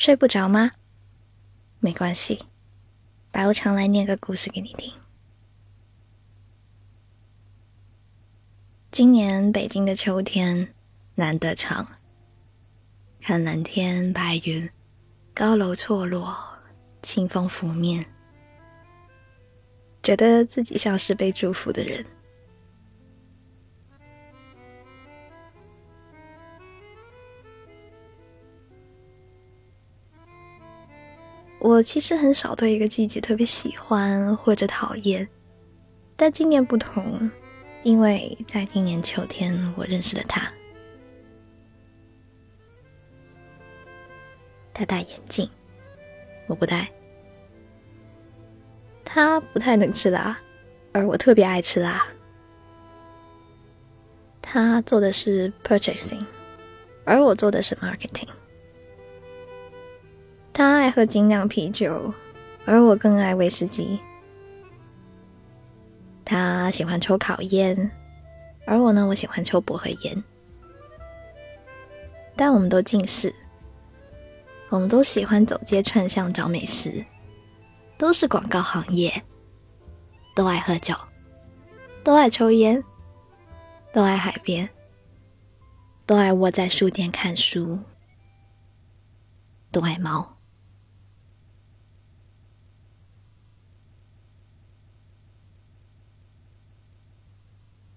睡不着吗？没关系，白无常来念个故事给你听。今年北京的秋天难得长，看蓝天白云，高楼错落，清风拂面，觉得自己像是被祝福的人。我其实很少对一个季节特别喜欢或者讨厌，但今年不同，因为在今年秋天我认识了他。他戴眼镜，我不戴。他不太能吃辣，而我特别爱吃辣。他做的是 purchasing， 而我做的是 marketing。他爱喝精酿啤酒，而我更爱威士忌。他喜欢抽烤烟，而我呢，我喜欢抽薄荷烟。但我们都近视，我们都喜欢走街串巷找美食，都是广告行业，都爱喝酒，都爱抽烟，都爱海边，都爱窝在书店看书，都爱猫。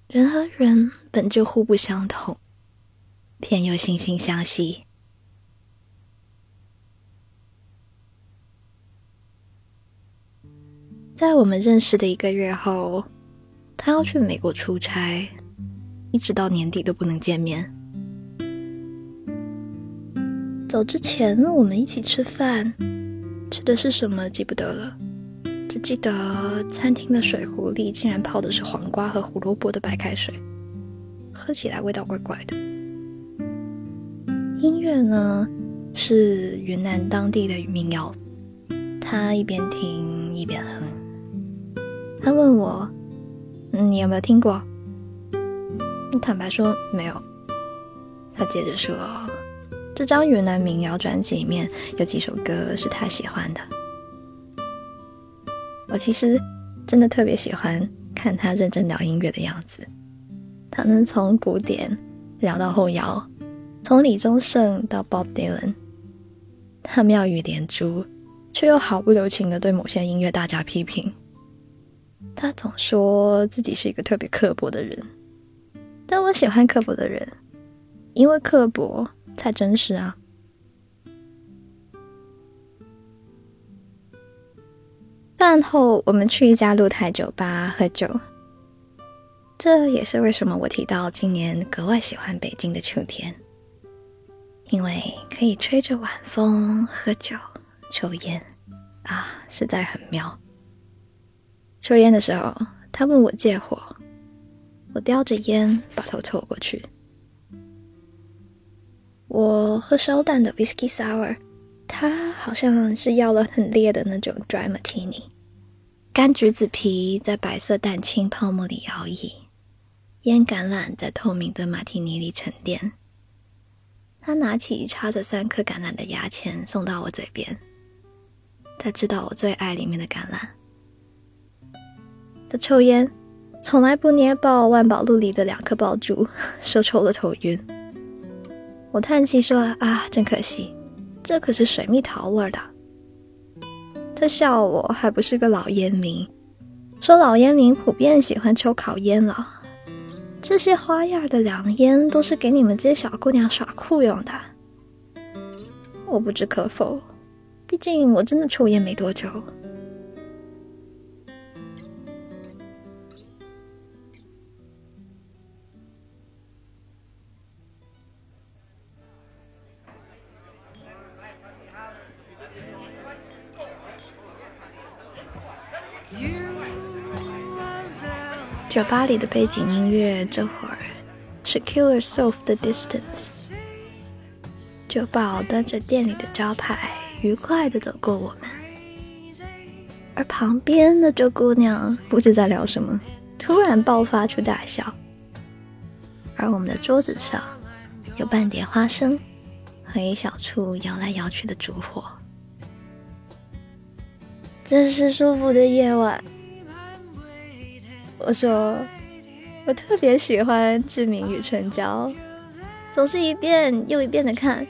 人和人本就互不相同，偏又惺惺相惜。在我们认识的1个月后，他要去美国出差，一直到年底都不能见面。走之前我们一起吃饭，吃的是什么记不得了，只记得餐厅的水壶里竟然泡的是黄瓜和胡萝卜的白开水，喝起来味道怪怪的。音乐呢，是云南当地的民谣，他一边听一边哼。他问我，你有没有听过？坦白说没有。他接着说，这张云南民谣专辑里面有几首歌是他喜欢的。我其实真的特别喜欢看他认真聊音乐的样子，他能从古典聊到后摇，从李宗盛到 Bob Dylan， 他妙语连珠，却又毫不留情地对某些音乐大家批评。他总说自己是一个特别刻薄的人，但我喜欢刻薄的人，因为刻薄才真实啊。饭后我们去一家露台酒吧喝酒，这也是为什么我提到今年格外喜欢北京的秋天，因为可以吹着晚风喝酒抽烟啊，实在很妙。抽烟的时候他问我借火，我叼着烟把头凑过去。我喝烧淡的 Whiskey Sour， 他好像是要了很烈的那种 Dry Martini。 干橘子皮在白色蛋清泡沫里摇曳，烟橄榄在透明的马提尼里沉淀。他拿起插着3颗橄榄的牙签送到我嘴边，他知道我最爱里面的橄榄。他抽烟从来不捏爆万宝路里的2颗爆珠，说抽了头晕。我叹气说，啊，真可惜，这可是水蜜桃味的。他笑我还不是个老烟民，说老烟民普遍喜欢抽烤烟了，这些花样的凉烟都是给你们这些小姑娘耍酷用的。我不知可否，毕竟我真的抽烟没多久。酒吧里的背景音乐这会儿是 Killers of the distance。 酒保端着店里的招牌愉快地走过我们，而旁边的这姑娘不知在聊什么，突然爆发出大笑。而我们的桌子上有半碟花生和一小处摇来摇去的烛火。真是舒服的夜晚，我说我特别喜欢《志明与春娇》，总是一遍又一遍的看，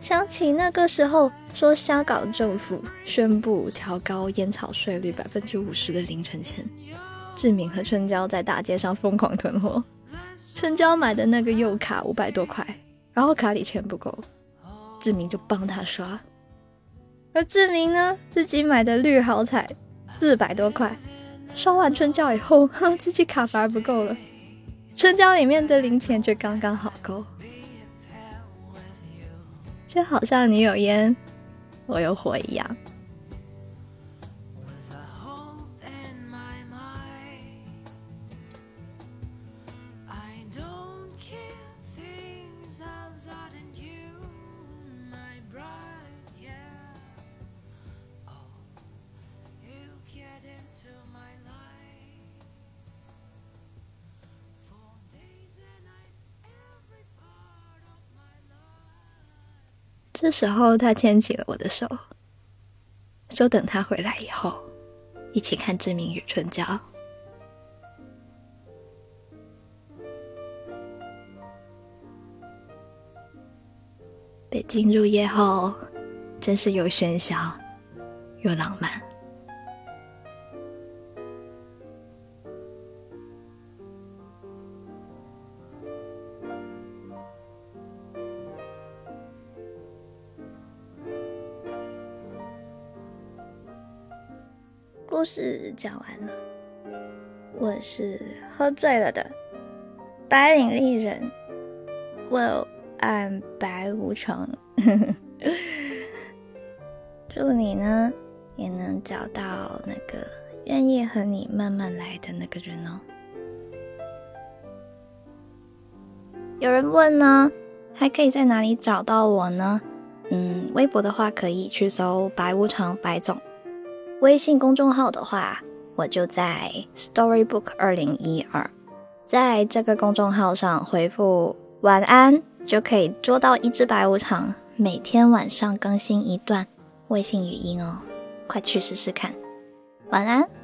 想起那个时候说香港政府宣布调高烟草税率50%的凌晨前，志明和春娇在大街上疯狂囤货。春娇买的那个柚卡$500多，然后卡里钱不够，志明就帮他刷。而志明呢，自己买的绿好彩$400多，刷完春娇以后，自己卡反而不够了，春娇里面的零钱就刚刚好够。就好像你有烟，我有火一样。这时候他牵起了我的手，说等他回来以后一起看《志明与春娇》。北京入夜后真是又喧嚣又浪漫。故事讲完了，我是喝醉了的白领艺人，我暗白无常。祝你呢也能找到那个愿意和你慢慢来的那个人哦。有人问呢，还可以在哪里找到我呢？微博的话可以去搜白无常白总，微信公众号的话我就在 storybook2012， 在这个公众号上回复晚安就可以捉到一只白无常，每天晚上更新一段微信语音哦，快去试试看。晚安。